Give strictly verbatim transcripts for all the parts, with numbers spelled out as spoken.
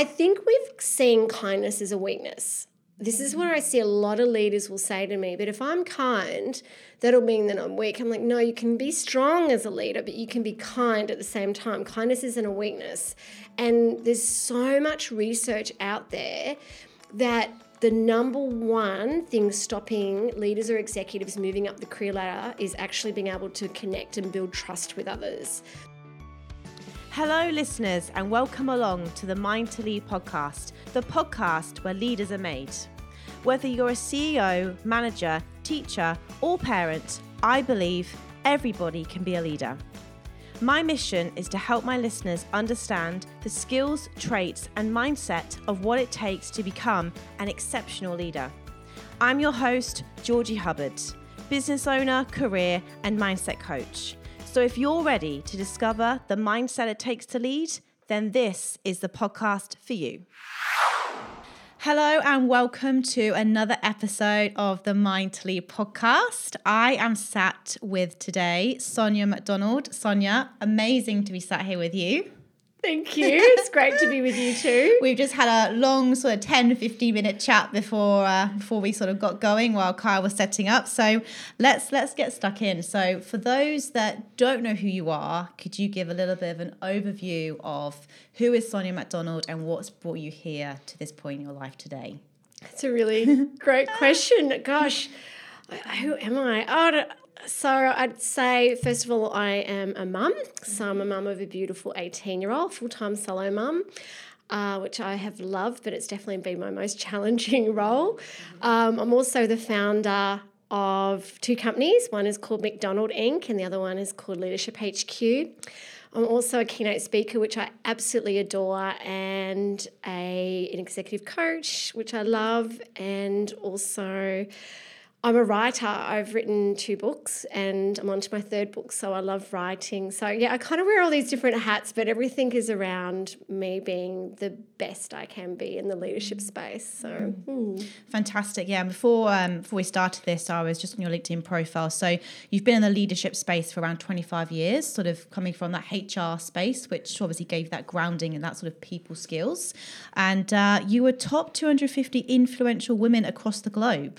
I think we've seen kindness as a weakness. This is where I see a lot of leaders will say to me, but if I'm kind, that'll mean that I'm weak. I'm like, no, you can be strong as a leader, but you can be kind at the same time. Kindness isn't a weakness. And there's so much research out there that the number one thing stopping leaders or executives moving up the career ladder is actually being able to connect and build trust with others. Hello, listeners, and welcome along to the Mind to Lead podcast, the podcast where leaders are made. Whether you're a C E O, manager, teacher, or parent, I believe everybody can be a leader. My mission is to help my listeners understand the skills, traits, and mindset of what it takes to become an exceptional leader. I'm your host, Georgie Hubbard, business owner, career, and mindset coach. So if you're ready to discover the mindset it takes to lead, then this is the podcast for you. Hello and welcome to another episode of the Mind to Lead podcast. I am sat with today Sonia McDonald. Sonia, amazing to be sat here with you. Thank you. It's great to be with you too. We've just had a long sort of ten, fifteen minute chat before uh, before we sort of got going while Kyle was setting up. So let's let's get stuck in. So for those that don't know who you are, could you give a little bit of an overview of who is Sonia McDonald and what's brought you here to this point in your life today? That's a really great question. Gosh, who am I? Oh, So I'd say, first of all, I am a mum. So I'm a mum of a beautiful eighteen-year-old, full-time solo mum, uh, which I have loved, but it's definitely been my most challenging role. Um, I'm also the founder of two companies. One is called McDonald Incorporated and the other one is called Leadership H Q. I'm also a keynote speaker, which I absolutely adore, and a, an executive coach, which I love, and also I'm a writer. I've written two books and I'm on to my third book, so I love writing. So, yeah, I kind of wear all these different hats, but everything is around me being the best I can be in the leadership space. So, mm. Fantastic. Yeah, and before, um, before we started this, I was just on your LinkedIn profile. So you've been in the leadership space for around twenty-five years, sort of coming from that H R space, which obviously gave that grounding and that sort of people skills. And uh, you were top two hundred fifty influential women across the globe.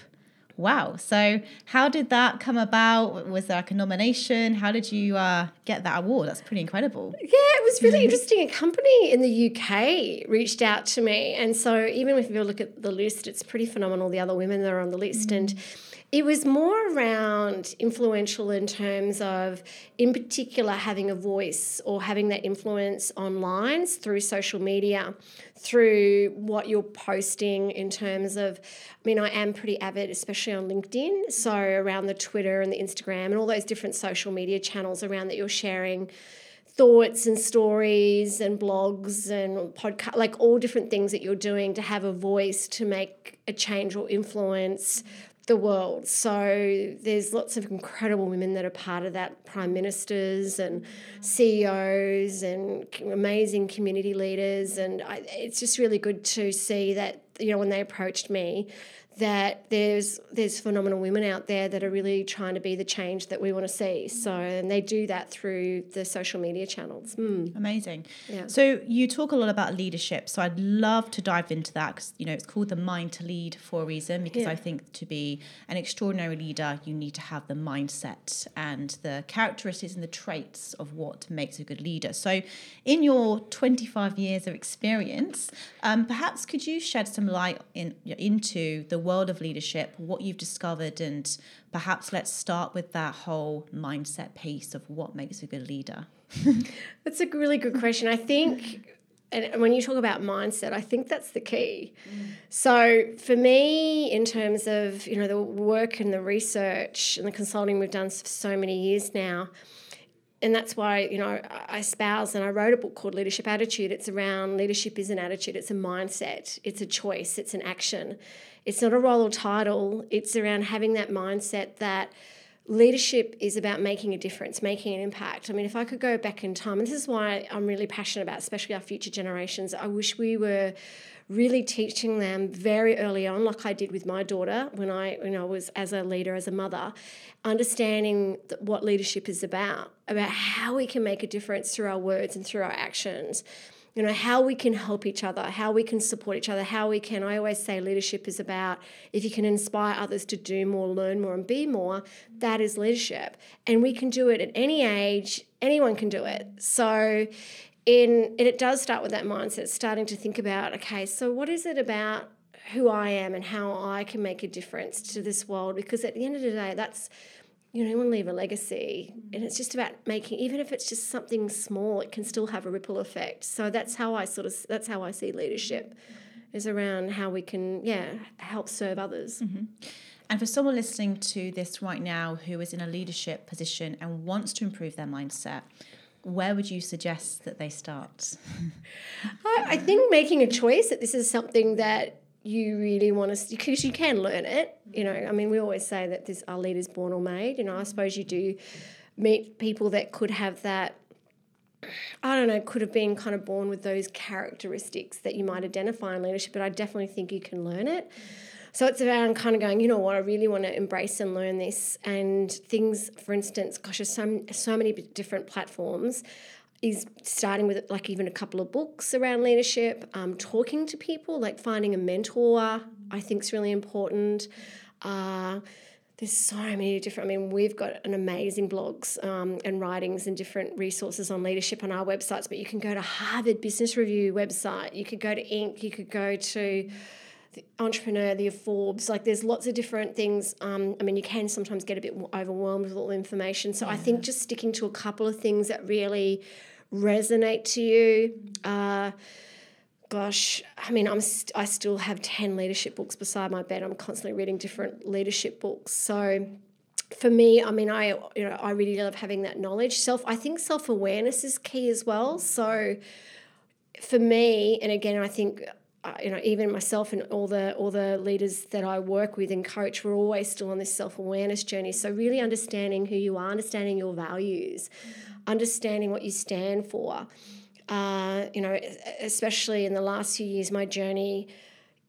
Wow. So how did that come about? Was there like a nomination? How did you uh, get that award? That's pretty incredible. Yeah, it was really interesting. A company in the U K reached out to me. And so even if you look at the list, it's pretty phenomenal, the other women that are on the list. Mm. And it was more around influential in terms of, in particular, having a voice or having that influence online through social media, through what you're posting in terms of, I mean, I am pretty avid, especially on LinkedIn, so around the Twitter and the Instagram and all those different social media channels around that you're sharing thoughts and stories and blogs and podcast, like all different things that you're doing to have a voice to make a change or influence the world. So there's lots of incredible women that are part of that, prime ministers and C E Os and amazing community leaders, and I, it's just really good to see that, you know, when they approached me, that there's there's phenomenal women out there that are really trying to be the change that we want to see. So, and they do that through the social media channels. Mm. Amazing. Yeah. So you talk a lot about leadership. So I'd love to dive into that because, you know, it's called the mind to lead for a reason, because yeah. I think to be an extraordinary leader, you need to have the mindset and the characteristics and the traits of what makes a good leader. So in your twenty-five years of experience, um, perhaps could you shed some light in, into the world of leadership, what you've discovered, and perhaps let's start with that whole mindset piece of what makes a good leader. That's a really good question. I think, and when you talk about mindset, I think that's the key. Mm. So for me, in terms of, you know, the work and the research and the consulting we've done for so many years now, and that's why, you know, I espouse and I wrote a book called Leadership Attitude. It's around leadership is an attitude. It's a mindset. It's a choice. It's an action. It's not a role or title. It's around having that mindset that leadership is about making a difference, making an impact. I mean, if I could go back in time, and this is why I'm really passionate about, especially our future generations, I wish we were really teaching them very early on, like I did with my daughter when I, you know, was as a leader, as a mother, understanding that what leadership is about, about how we can make a difference through our words and through our actions. you know, how we can help each other, how we can support each other, how we can, I always say leadership is about, if you can inspire others to do more, learn more and be more, that is leadership. And we can do it at any age, anyone can do it. So in and it does start with that mindset, starting to think about, okay, so what is it about who I am and how I can make a difference to this world? Because at the end of the day, that's, you know, you want to leave a legacy, and it's just about making, even if it's just something small, it can still have a ripple effect. So that's how I sort of, that's how I see leadership, is around how we can, yeah, help serve others. Mm-hmm. And for someone listening to this right now who is in a leadership position and wants to improve their mindset, where would you suggest that they start? I, I think making a choice that this is something that you really want to, because you can learn it, you know, I mean, we always say that this, our leaders born or made, you know, I suppose you do meet people that could have that, I don't know, could have been kind of born with those characteristics that you might identify in leadership, but I definitely think you can learn it. So it's around kind of going, you know what, I really want to embrace and learn this, and things, for instance, gosh, there's so, so many different platforms, is starting with like even a couple of books around leadership, um, talking to people, like finding a mentor, I think is really important. Uh, there's so many different, I mean, we've got an amazing blogs um, and writings and different resources on leadership on our websites, but you can go to Harvard Business Review website, you could go to Incorporated, you could go to The Entrepreneur, the Forbes, like there's lots of different things. Um, I mean, you can sometimes get a bit overwhelmed with all the information. So yeah. I think just sticking to a couple of things that really resonate to you. Uh, gosh, I mean, I'm st- I still have ten leadership books beside my bed. I'm constantly reading different leadership books. So for me, I mean, I you know I really love having that knowledge. Self, I think self-awareness is key as well. So for me, and again, I think. Uh, you know, even myself and all the all the leaders that I work with and coach, we're always still on this self-awareness journey. So really understanding who you are, understanding your values, understanding what you stand for. Uh, you know, especially in the last few years, my journey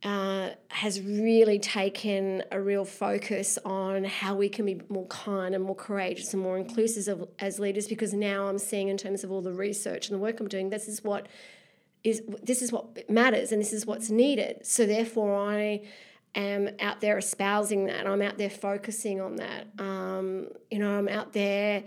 uh, has really taken a real focus on how we can be more kind and more courageous and more inclusive of, as leaders, because now I'm seeing in terms of all the research and the work I'm doing, this is what is this is what matters and this is what's needed. So therefore I am out there espousing that. I'm out there focusing on that. Um, you know, I'm out there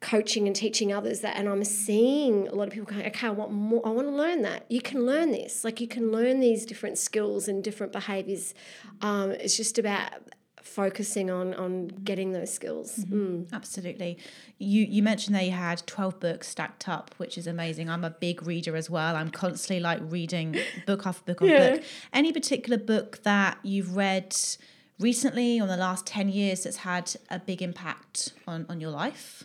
coaching and teaching others that, and I'm seeing a lot of people going, okay, I want more, I want to learn that. You can learn this. Like you can learn these different skills and different behaviours. Um, it's just about focusing on on getting those skills. Mm-hmm. Mm. Absolutely. You you mentioned there you had twelve books stacked up, which is amazing. I'm a big reader as well. I'm constantly like reading book after book after yeah. book. Any particular book that you've read recently or in the last ten years that's had a big impact on, on your life?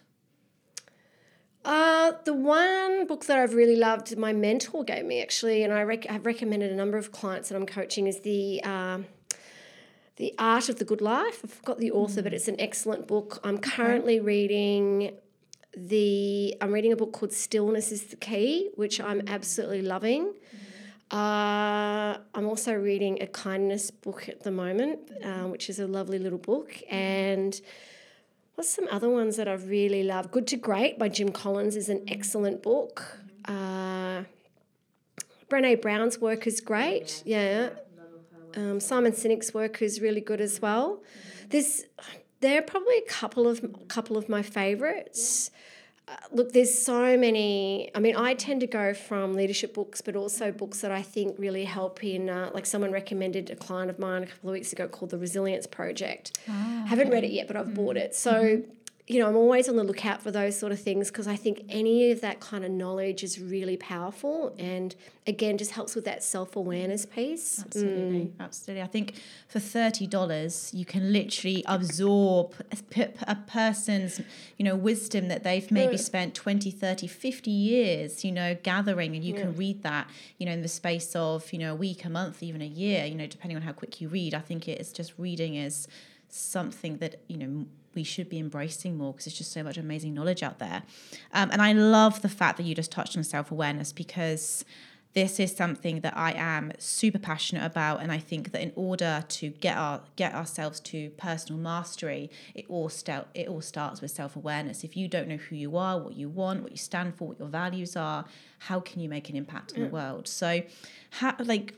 Uh, the one book that I've really loved, my mentor gave me actually, and I rec- I've recommended a number of clients that I'm coaching, is the... Um, The Art of the Good Life. I forgot the author, but it's an excellent book. I'm currently reading the, I'm reading a book called Stillness is the Key, which I'm absolutely loving. Uh, I'm also reading a kindness book at the moment, uh, which is a lovely little book. And what's some other ones that I really love? Good to Great by Jim Collins is an excellent book. Uh, Brené Brown's work is great. Yeah. Um, Simon Sinek's work is really good as well. There's, there are probably a couple of couple of my favourites. Uh, look, there's so many. I mean, I tend to go from leadership books, but also books that I think really help in, uh, like someone recommended a client of mine a couple of weeks ago called The Resilience Project. Ah, okay. Haven't read it yet, but I've mm-hmm. bought it. So, mm-hmm. you know, I'm always on the lookout for those sort of things, because I think any of that kind of knowledge is really powerful, and again just helps with that self-awareness piece. Absolutely, mm. absolutely. I think for thirty dollars you can literally absorb a person's, you know, wisdom that they've maybe spent twenty, thirty, fifty years, you know, gathering, and you yeah. can read that, you know, in the space of, you know, a week, a month, even a year, you know, depending on how quick you read. I think it's just reading is something that, you know, we should be embracing more, because it's just so much amazing knowledge out there. Um, and I love the fact that you just touched on self-awareness, because this is something that I am super passionate about, and I think that in order to get our get ourselves to personal mastery, it all st- it all starts with self-awareness. If you don't know who you are, what you want, what you stand for, what your values are, how can you make an impact in yeah. the world? So, how, like,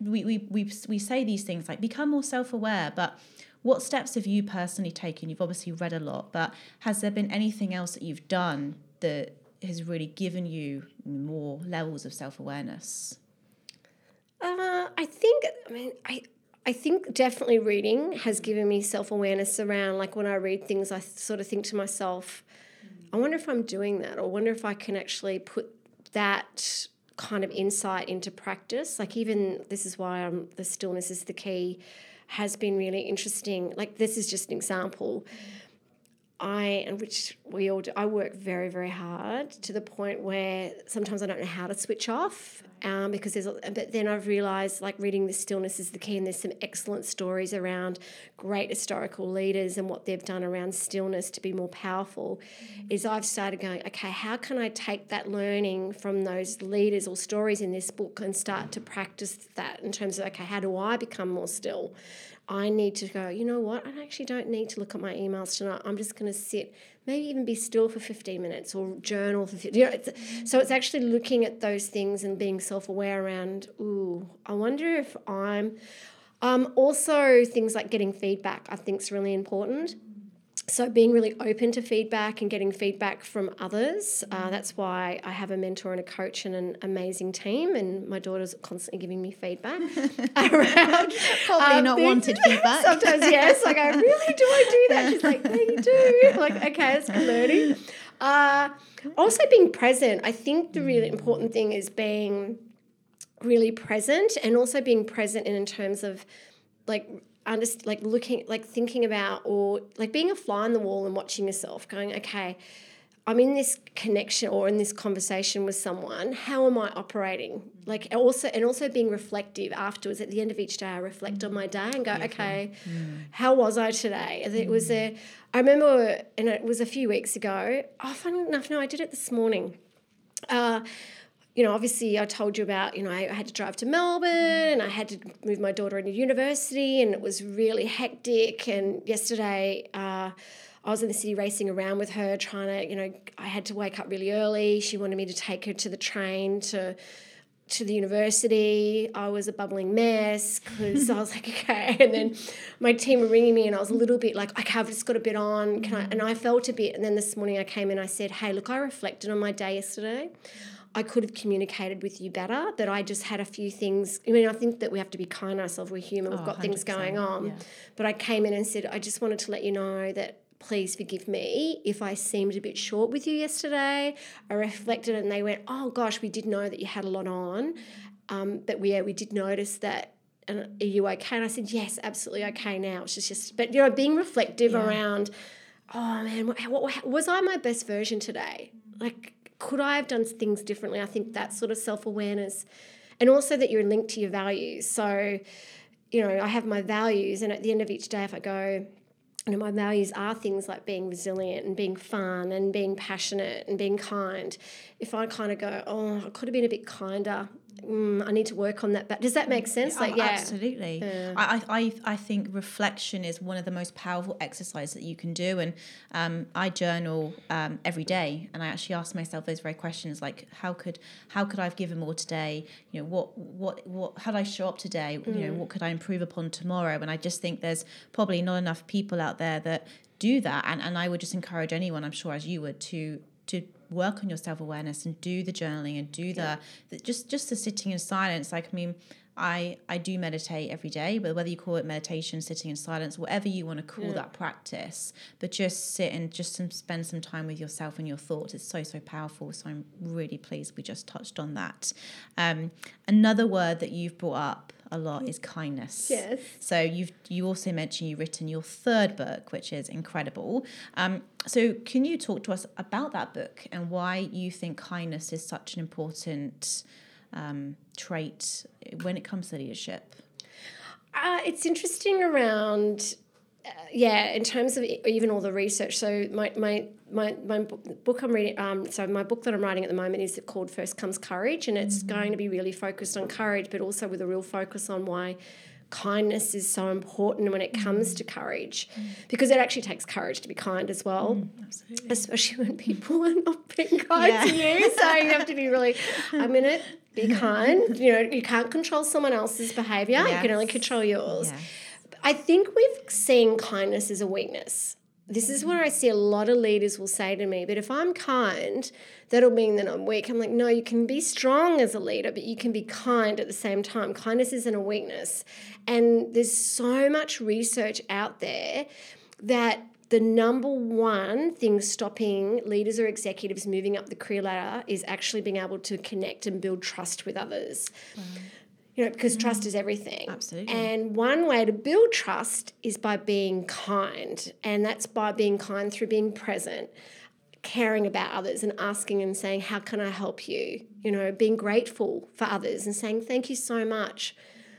we we we we say these things like become more self-aware, but what steps have you personally taken? You've obviously read a lot, but has there been anything else that you've done that has really given you more levels of self-awareness? Uh, I think, I mean, I, I think definitely reading has given me self-awareness around, like, when I read things, I sort of think to myself, I wonder if I'm doing that, or wonder if I can actually put that kind of insight into practice. Like, even this is why I'm, the Stillness is the Key has been really interesting. Like, this is just an example. I, and which we all do, I work very, very hard to the point where sometimes I don't know how to switch off um, because there's, but then I've realised, like, reading The Stillness is the Key, and there's some excellent stories around great historical leaders and what they've done around stillness to be more powerful, mm-hmm. is I've started going, okay, how can I take that learning from those leaders or stories in this book and start to practice that in terms of, okay, how do I become more still? I need to go, you know what, I actually don't need to look at my emails tonight. I'm just going to sit, maybe even be still for fifteen minutes or journal for fifteen, you know, it's, so it's actually looking at those things and being self-aware around, ooh, I wonder if I'm... Um, also, things like getting feedback I think is really important. So being really open to feedback and getting feedback from others. Uh, that's why I have a mentor and a coach and an amazing team, and my daughter's constantly giving me feedback around. Probably um, not food. Wanted feedback. Sometimes, yes. Like, I really do I do that? She's like, no, you do. Like, okay, that's good learning. Uh, also being present. I think the really important thing is being really present, and also being present in, in terms of, like, Under, like looking, like thinking about, or like being a fly on the wall and watching yourself going, okay, I'm in this connection or in this conversation with someone. How am I operating? Like, also, and also being reflective afterwards. At the end of each day, I reflect on my day and go, yeah. okay, yeah. how was I today? And it was a, I remember, and it was a few weeks ago. Oh, funny enough, no, I did it this morning. Uh, You know, obviously I told you about, you know, I had to drive to Melbourne and I had to move my daughter into university, and it was really hectic. And yesterday uh, I was in the city racing around with her, trying to, you know, I had to wake up really early. She wanted me to take her to the train to to the university. I was a bubbling mess because I was like, okay. And then my team were ringing me and I was a little bit like, okay, I've just got a bit on. Can I? And I felt a bit. And then this morning I came in, I said, hey, look, I reflected on my day yesterday. I could have communicated with you better, but I just had a few things. I mean, I think that we have to be kind to ourselves. We're human. We've oh, got one hundred percent things going on. Yeah. But I came in and said, I just wanted to let you know that please forgive me if I seemed a bit short with you yesterday. I reflected, and they went, oh, gosh, we did know that you had a lot on. Um, but, we, yeah, we did notice that. And are you okay? And I said, yes, absolutely okay now. It's just, just but, you know, being reflective yeah. around, oh, man, what, what, was I my best version today? Like, could I have done things differently? I think that sort of self-awareness, and also that you're linked to your values. So, you know, I have my values, and at the end of each day if I go, you know, my values are things like being resilient and being fun and being passionate and being kind. If I kind of go, oh, I could have been a bit kinder, mm, I need to work on that. But does that make sense? Like, oh, yeah. Absolutely. Yeah. I, I I think reflection is one of the most powerful exercises that you can do. And um, I journal um, every day, and I actually ask myself those very questions, like how could how could I have given more today? You know, what what what how did I show up today? Mm. You know, what could I improve upon tomorrow? And I just think there's probably not enough people out there that do that. And and I would just encourage anyone, I'm sure as you would, to to work on your self-awareness and do the journaling and do the, yeah. the just just the sitting in silence. Like, I mean, I I do meditate every day, but whether you call it meditation, sitting in silence, whatever you want to call yeah. that practice, but just sit and just some, spend some time with yourself and your thoughts. It's so, so powerful. So I'm really pleased we just touched on that. Um, another word that you've brought up a lot is kindness. Yes. So you've you also mentioned you've written your third book, which is incredible. Um, so can you talk to us about that book and why you think kindness is such an important um, trait when it comes to leadership? Uh, it's interesting around Uh, yeah, in terms of even all the research. So my my my, my book I'm reading, um, so my book that I'm writing at the moment is called First Comes Courage, and it's mm-hmm. going to be really focused on courage, but also with a real focus on why kindness is so important when it comes to courage, mm. because it actually takes courage to be kind as well, mm, absolutely. Especially when people are not being kind yeah. to you. So you have to be really, I'm in it, be kind. You know, you can't control someone else's behaviour. Yes. You can only control yours. Yeah. I think we've seen kindness as a weakness. This is where I see a lot of leaders will say to me, but if I'm kind, that'll mean that I'm weak. I'm like, no, you can be strong as a leader, but you can be kind at the same time. Kindness isn't a weakness. And there's so much research out there that the number one thing stopping leaders or executives moving up the career ladder is actually being able to connect and build trust with others. Wow. You know, because mm. trust is everything. Absolutely. And one way to build trust is by being kind, and that's by being kind through being present, caring about others and asking and saying, how can I help you? You know, being grateful for others and saying, thank you so much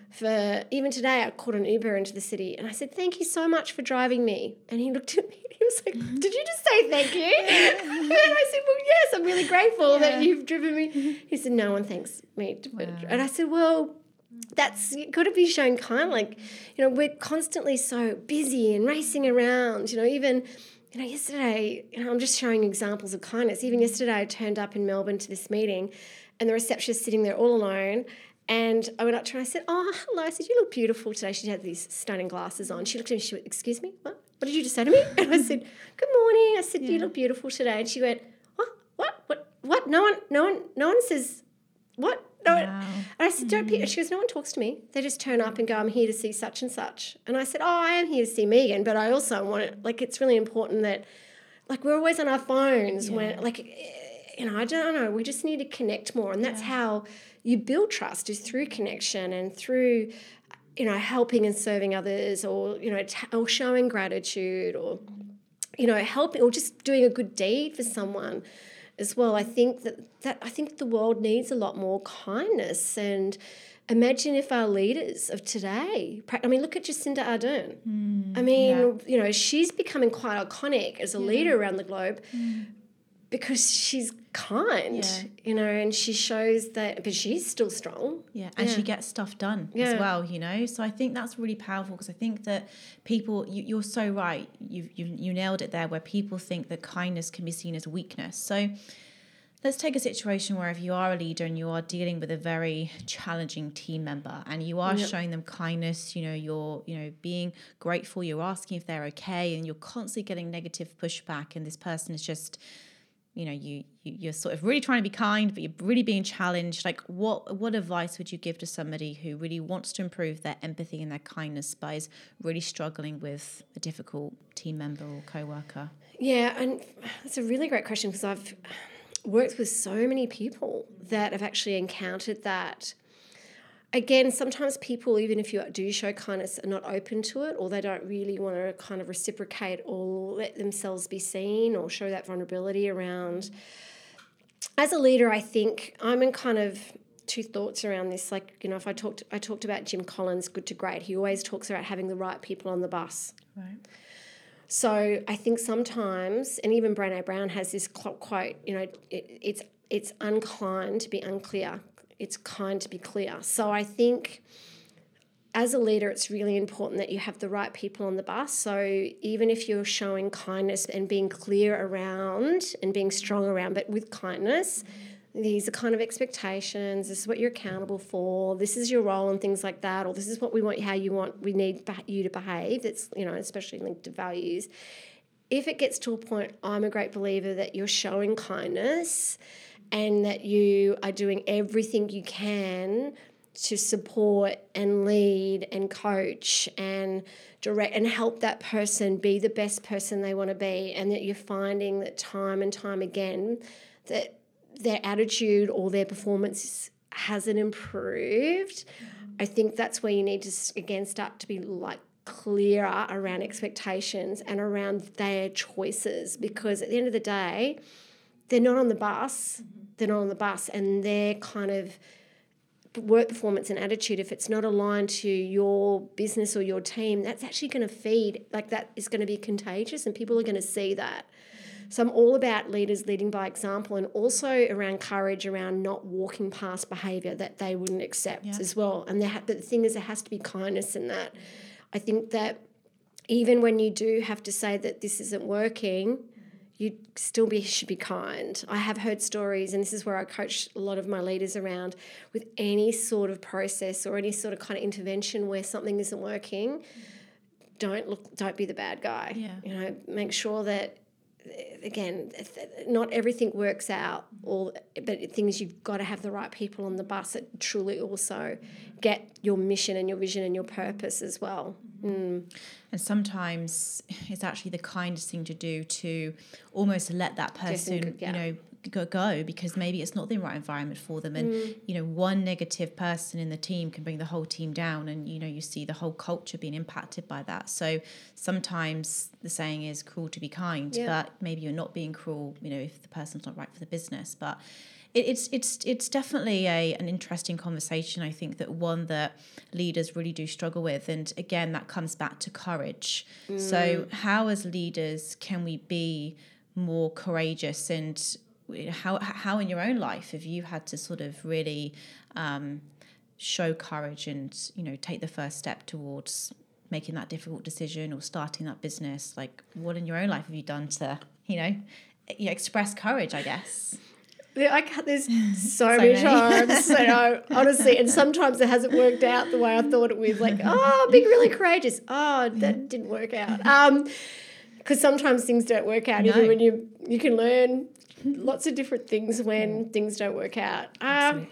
for, even today I caught an Uber into the city and I said, thank you so much for driving me. And he looked at me and he was like, mm-hmm. did you just say thank you? Yeah. And I said, well, yes, I'm really grateful yeah. that you've driven me. He said, no one thanks me. Wow. And I said, well, that's got to be shown kind. Like, you know, we're constantly so busy and racing around. You know, even, you know, yesterday, you know, I'm just showing examples of kindness. Even yesterday I turned up in Melbourne to this meeting and the receptionist sitting there all alone, and I went up to her and I said, oh, hello. I said, you look beautiful today. She had these stunning glasses on. She looked at me and she went, excuse me, what? What did you just say to me? And I said, good morning. I said, yeah. you look beautiful today. And she went, what? What? What? What? No one, no one, no one says, what? No, wow. And I said, don't be, she goes, no one talks to me. They just turn up and go, I'm here to see such and such. And I said, oh, I am here to see Megan, but I also want it, like, it's really important that, like, we're always on our phones yeah. when, like, you know, I don't know, we just need to connect more. And that's yeah. how you build trust, is through connection and through, you know, helping and serving others, or, you know, t- or showing gratitude, or, you know, helping, or just doing a good deed for someone. As well, I think that, that I think the world needs a lot more kindness. And imagine if our leaders of today, I mean, look at Jacinda Ardern. Mm, I mean, yeah. you know, she's becoming quite iconic as a yeah. leader around the globe mm. because she's kind, yeah. you know, and she shows that, but she's still strong. Yeah, and yeah. she gets stuff done yeah. as well, you know. So I think that's really powerful, because I think that people, you, you're so right, you, you you nailed it there, where people think that kindness can be seen as weakness. So let's take a situation where if you are a leader and you are dealing with a very challenging team member and you are yep. showing them kindness, you know, you're, you know, being grateful, you're asking if they're okay, and you're constantly getting negative pushback, and this person is just, you know, you, you, you're sort of really trying to be kind, but you're really being challenged. Like, what what advice would you give to somebody who really wants to improve their empathy and their kindness but is really struggling with a difficult team member or coworker? Yeah, and that's a really great question, because I've worked with so many people that have actually encountered that. Again, sometimes people, even if you do show kindness, are not open to it, or they don't really want to kind of reciprocate or let themselves be seen or show that vulnerability around. As a leader, I think I'm in kind of two thoughts around this. Like, you know, if I talked, I talked about Jim Collins, Good to Great. He always talks about having the right people on the bus. Right. So I think sometimes, and even Brené Brown has this quote, you know, it, it's it's unkind to be unclear. It's kind to be clear. So I think as a leader, it's really important that you have the right people on the bus. So even if you're showing kindness and being clear around and being strong around, but with kindness, these are kind of expectations, this is what you're accountable for, this is your role and things like that, or this is what we want, how you want, we need you to behave. It's, you know, especially linked to values. If it gets to a point, I'm a great believer that you're showing kindness and that you are doing everything you can to support and lead and coach and direct and help that person be the best person they want to be, and that you're finding that time and time again that their attitude or their performance hasn't improved, I think that's where you need to, again, start to be like clearer around expectations and around their choices, because at the end of the day, they're not on the bus, they're not on the bus, and their kind of work performance and attitude, if it's not aligned to your business or your team, that's actually going to feed, like that is going to be contagious, and people are going to see that. So I'm all about leaders leading by example, and also around courage, around not walking past behaviour that they wouldn't accept yeah. as well. And there ha- the thing is, there has to be kindness in that. I think that even when you do have to say that this isn't working, you still be should be kind. I have heard stories, and this is where I coach a lot of my leaders around, with any sort of process or any sort of kind of intervention where something isn't working, don't look, don't be the bad guy. Yeah. You know, make sure that, again, not everything works out, all, but the thing is, you've got to have the right people on the bus that truly also get your mission and your vision and your purpose as well. Mm. And sometimes it's actually the kindest thing to do to almost let that person, Guessing, yeah. you know, go, go because maybe it's not the right environment for them. And, mm. you know, one negative person in the team can bring the whole team down, and, you know, you see the whole culture being impacted by that. So sometimes the saying is cruel to be kind, yeah. but maybe you're not being cruel, you know, if the person's not right for the business. But it, it's it's it's definitely a an interesting conversation, I think, that one that leaders really do struggle with. And again, that comes back to courage. Mm. So how as leaders can we be more courageous, and How how in your own life have you had to sort of really um, show courage and, you know, take the first step towards making that difficult decision or starting that business? Like, what in your own life have you done to, you know, you express courage, I guess? I can't, there's so, so many, many times, you know, honestly, and sometimes it hasn't worked out the way I thought it would. Like, oh, being really courageous. Oh, that didn't work out. Um, because sometimes things don't work out, no. even when you you can learn lots of different things when things don't work out. Um,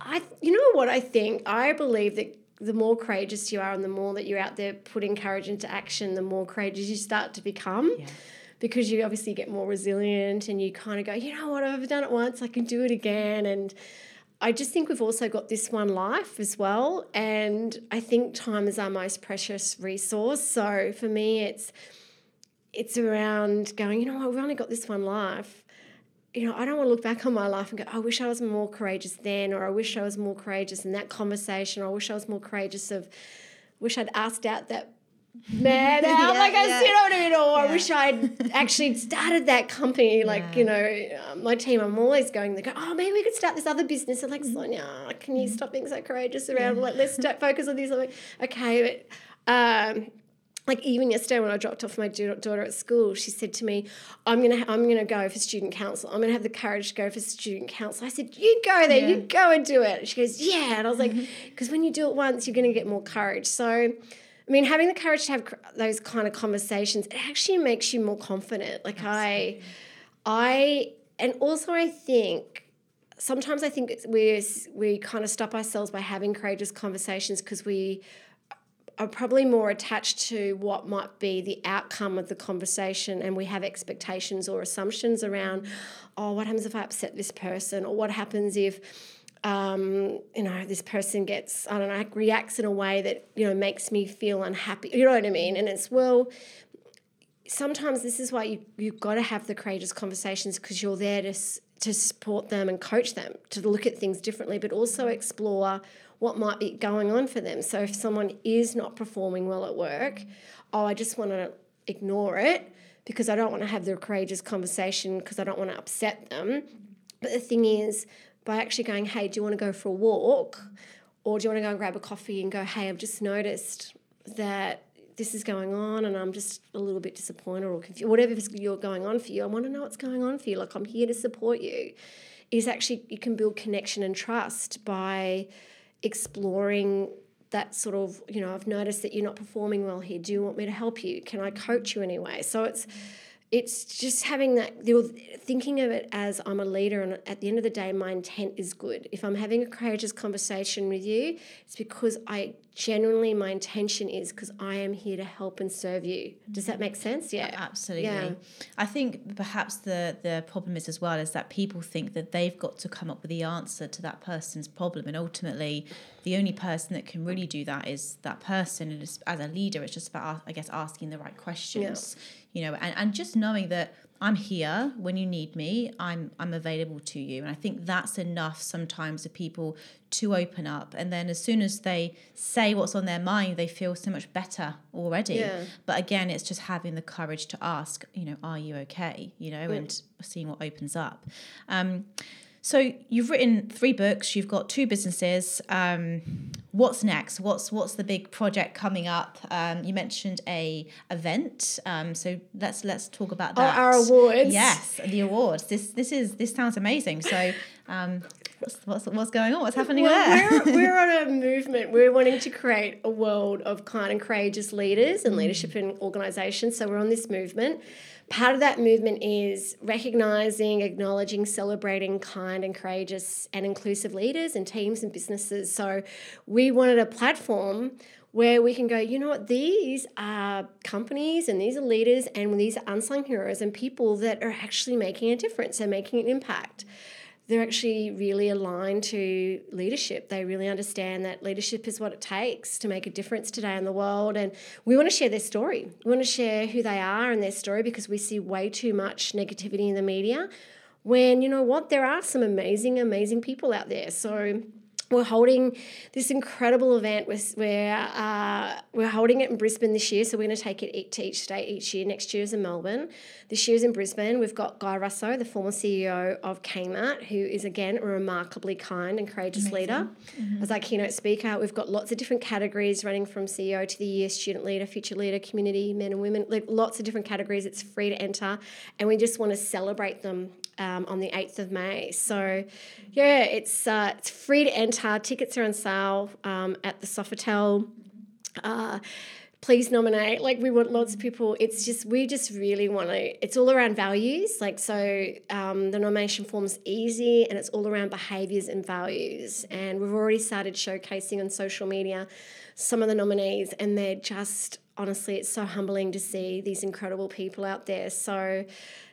I, you know what I think? I believe that the more courageous you are and the more that you're out there putting courage into action, the more courageous you start to become, yeah. because you obviously get more resilient, and you kind of go, you know what, I've done it once, I can do it again. And I just think we've also got this one life as well, and I think time is our most precious resource. So for me, it's it's around going, you know what, we've only got this one life. You know, I don't want to look back on my life and go, I wish I was more courageous then, or I wish I was more courageous in that conversation, or I wish I was more courageous of, wish I'd asked out that man out, yeah, like, I, yeah. you know what I mean, or yeah. I wish I'd actually started that company, like, yeah. you know, my team, I'm always going, they go, oh, maybe we could start this other business. I'm like, Sonia, can you stop being so courageous around, yeah. like, let's start, focus on this. I'm like, okay, but, um, like even yesterday when I dropped off my daughter at school, she said to me, I'm gonna I'm gonna go for student council. I'm gonna have the courage to go for student council. I said, you go there, yeah. you go and do it. She goes, yeah. And I was like, because when you do it once, you're gonna get more courage. So, I mean, having the courage to have those kind of conversations, it actually makes you more confident. Like Absolutely. I, I, and also I think. Sometimes I think we we kind of stop ourselves by having courageous conversations because we. Are probably more attached to what might be the outcome of the conversation, and we have expectations or assumptions around, oh, what happens if I upset this person, or what happens if, um, you know, this person gets, I don't know, reacts in a way that, you know, makes me feel unhappy, you know what I mean? And it's, well, sometimes this is why you, you've got to have the courageous conversations, because you're there to to support them and coach them to look at things differently, but also explore what might be going on for them. So if someone is not performing well at work, oh, I just want to ignore it because I don't want to have the courageous conversation because I don't want to upset them. But the thing is, by actually going, hey, do you want to go for a walk? Or do you want to go and grab a coffee and go, hey, I've just noticed that this is going on and I'm just a little bit disappointed or confused. Whatever you're going on for you, I want to know what's going on for you. Like, I'm here to support you. Is actually you can build connection and trust by exploring that sort of, you know, I've noticed that you're not performing well here. Do you want me to help you? Can I coach you anyway? So it's it's just having that, you're thinking of it as I'm a leader, and at the end of the day, my intent is good. If I'm having a courageous conversation with you, it's because I genuinely, my intention is because I am here to help and serve you. Does that make sense? Yeah, absolutely. Yeah. I think perhaps the, the problem is as well is that people think that they've got to come up with the answer to that person's problem, and ultimately the only person that can really do that is that person. And as a leader, it's just about, I guess, asking the right questions. Yeah. you know, and, and just knowing that I'm here when you need me, I'm I'm available to you. And I think that's enough sometimes for people to open up. And then as soon as they say what's on their mind, they feel so much better already. Yeah. But again, it's just having the courage to ask, you know, are you okay? You know, mm. and seeing what opens up. Um, so you've written three books, you've got two businesses. Um, what's next? What's what's the big project coming up? Um, you mentioned a event, um, so let's let's talk about that. Oh, our awards, yes, the awards. This this is this sounds amazing. So, um, what's, what's what's going on? What's happening well, there? We're we're on a movement. We're wanting to create a world of kind and courageous leaders and leadership in organisations. So we're on this movement. Part of that movement is recognising, acknowledging, celebrating kind and courageous and inclusive leaders and teams and businesses. So we wanted a platform where we can go, you know what, these are companies and these are leaders and these are unsung heroes and people that are actually making a difference and making an impact. They're actually really aligned to leadership. They really understand that leadership is what it takes to make a difference today in the world. And we want to share their story. We want to share who they are and their story because we see way too much negativity in the media when, you know what, there are some amazing, amazing people out there. So we're holding this incredible event. We're, uh, we're holding it in Brisbane this year, so we're going to take it to each state each year. Next year's in Melbourne. This year's in Brisbane. We've got Guy Russo, the former C E O of Kmart, who is, again, a remarkably kind and courageous Amazing. leader. Mm-hmm. As our keynote speaker, we've got lots of different categories running from C E O to the year, student leader, future leader, community, men and women, like lots of different categories. It's free to enter, and we just want to celebrate them um, on the eighth of May. So, yeah, it's uh, it's free to enter. Tickets are on sale um, at the Sofitel. Uh, please nominate. Like, we want lots of people. It's just, we just really want to, it's all around values. Like, so um, the nomination form's easy and it's all around behaviours and values. And we've already started showcasing on social media some of the nominees, and they're just, honestly, it's so humbling to see these incredible people out there. So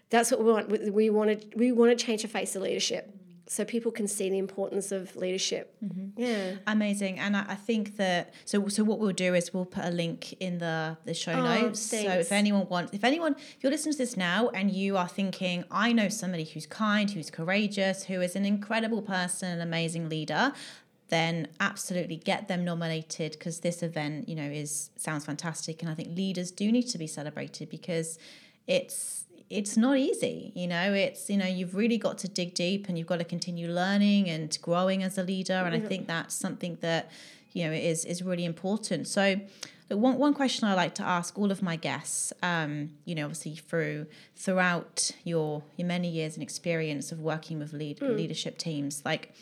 that's what we want. We want to, we want to change the face of leadership, so people can see the importance of leadership. Mm-hmm. Yeah, amazing. And I, I think that so. So what we'll do is we'll put a link in the, the show oh, notes. Thanks. So if anyone wants, if anyone, if you're listening to this now and you are thinking, I know somebody who's kind, who's courageous, who is an incredible person, an amazing leader, then absolutely get them nominated, because this event, you know, is sounds fantastic, and I think leaders do need to be celebrated because it's. It's not easy, you know, it's, you know, you've really got to dig deep and you've got to continue learning and growing as a leader. And I think that's something that, you know, is, is really important. So one one question I like to ask all of my guests, um, you know, obviously through throughout your, your many years and experience of working with lead, mm. leadership teams, like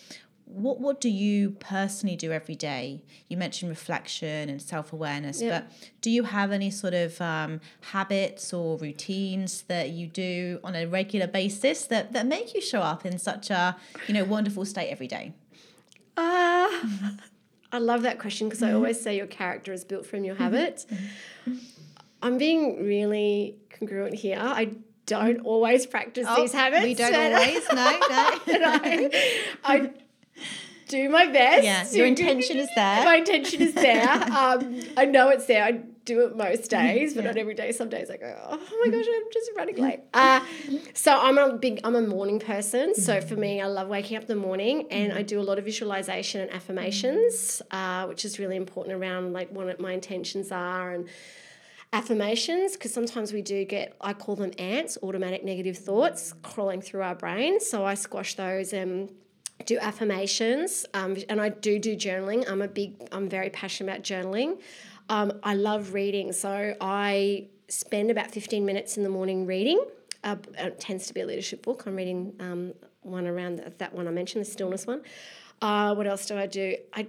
what, what do you personally do every day? You mentioned reflection and self-awareness, yeah. but do you have any sort of um, habits or routines that you do on a regular basis that, that make you show up in such a, you know, wonderful state every day? Uh, I love that question because I always say your character is built from your habits. I'm being really congruent here. I don't always practice oh, these habits. We don't always, no, no. no. I do my best. Yeah, your intention is there. My intention is there. Um, I know it's there. I do it most days, but yeah. not every day. Some days I go, oh my gosh, I'm just running late. Uh, so I'm a big, I'm a morning person. So for me, I love waking up in the morning, and I do a lot of visualization and affirmations, uh, which is really important around like what my intentions are and affirmations, because sometimes we do get, I call them ants, automatic negative thoughts crawling through our brain. So I squash those and do affirmations, um, and I do do journaling. I'm a big, I'm very passionate about journaling. Um, I love reading, so I spend about fifteen minutes in the morning reading. Uh, it tends to be a leadership book. I'm reading um, one around that, that one I mentioned, the Stillness one. Uh, what else do I do? I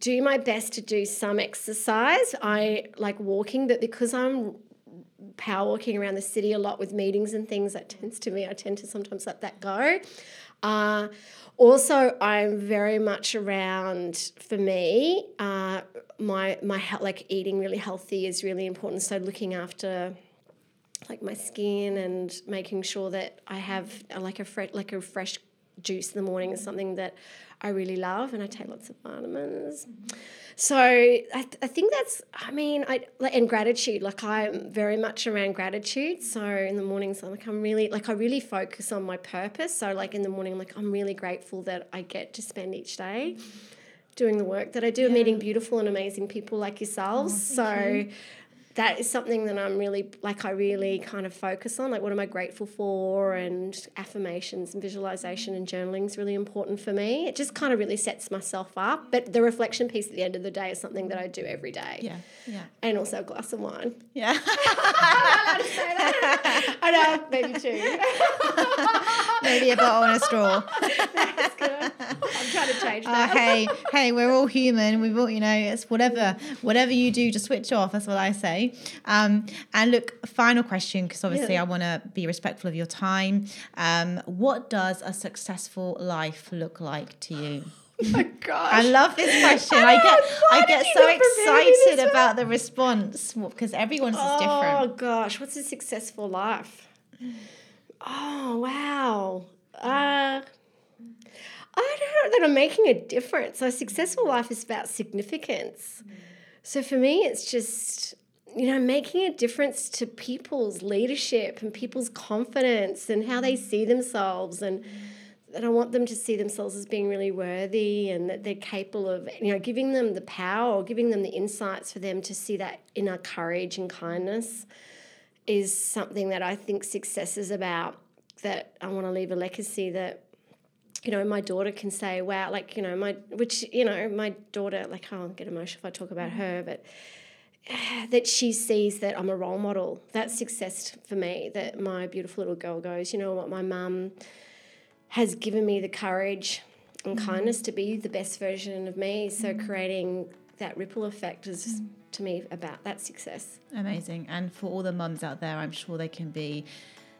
do my best to do some exercise. I like walking, but because I'm power walking around the city a lot with meetings and things, that tends to me, I tend to sometimes let that go. Uh, also, I'm very much around, for me, uh, my my he- like eating really healthy is really important. So looking after like my skin and making sure that I have uh, like a fre- like a fresh juice in the morning is something that I really love, and I take lots of vitamins. Mm-hmm. So I, th- I think that's, I mean, I like, and gratitude, like I'm very much around gratitude. So in the mornings, I'm like, I'm really, like I really focus on my purpose. So like in the morning, I'm like, I'm really grateful that I get to spend each day doing the work that I do, yeah. meeting beautiful and amazing people like yourselves. Oh, so you. That is something that I'm really, like I really kind of focus on, like what am I grateful for, and affirmations and visualization and journaling is really important for me. It just kind of really sets myself up. But the reflection piece at the end of the day is something that I do every day. Yeah, yeah. And also a glass of wine. Yeah. I don't know how to say that. I know, maybe two. Maybe a bottle and a straw. That's good. I'm trying to change that. Uh, hey, hey, we're all human. We've all, you know, it's whatever, whatever you do, just switch off. That's what I say. Um, and look, final question, because obviously yeah. I want to be respectful of your time. Um, what does a successful life look like to you? Oh my gosh. I love this question. I, I get I get so excited about the response, because everyone's oh, is different. Oh gosh, what's a successful life? Oh wow. Uh, I don't know that I'm making a difference. So a successful life is about significance. So for me, it's just, you know, making a difference to people's leadership and people's confidence and how they see themselves, and that I want them to see themselves as being really worthy, and that they're capable of, you know, giving them the power, giving them the insights for them to see that inner courage and kindness is something that I think success is about, that I want to leave a legacy that, you know, my daughter can say, wow, like, you know, my, which, you know, my daughter, like, oh, I'll get emotional if I talk about her, but that she sees that I'm a role model. That's success for me, that my beautiful little girl goes, you know what, my mum has given me the courage and mm-hmm. kindness to be the best version of me. So mm-hmm. creating that ripple effect is mm-hmm. to me about that success. Amazing. And for all the mums out there, I'm sure they can be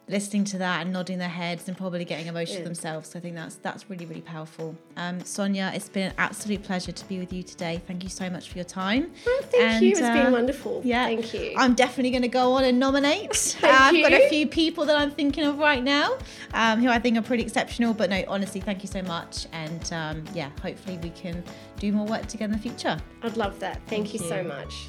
listening to that and nodding their heads and probably getting emotional yeah. themselves. So I think that's that's really, really powerful. Um, Sonia, it's been an absolute pleasure to be with you today. Thank you so much for your time. Well, thank and, you. It's uh, been wonderful. Yeah, thank you. I'm definitely going to go on and nominate. thank uh, I've you. got a few people that I'm thinking of right now um, who I think are pretty exceptional. But no, honestly, thank you so much. And um, yeah, hopefully we can do more work together in the future. I'd love that. Thank, thank you, you so much.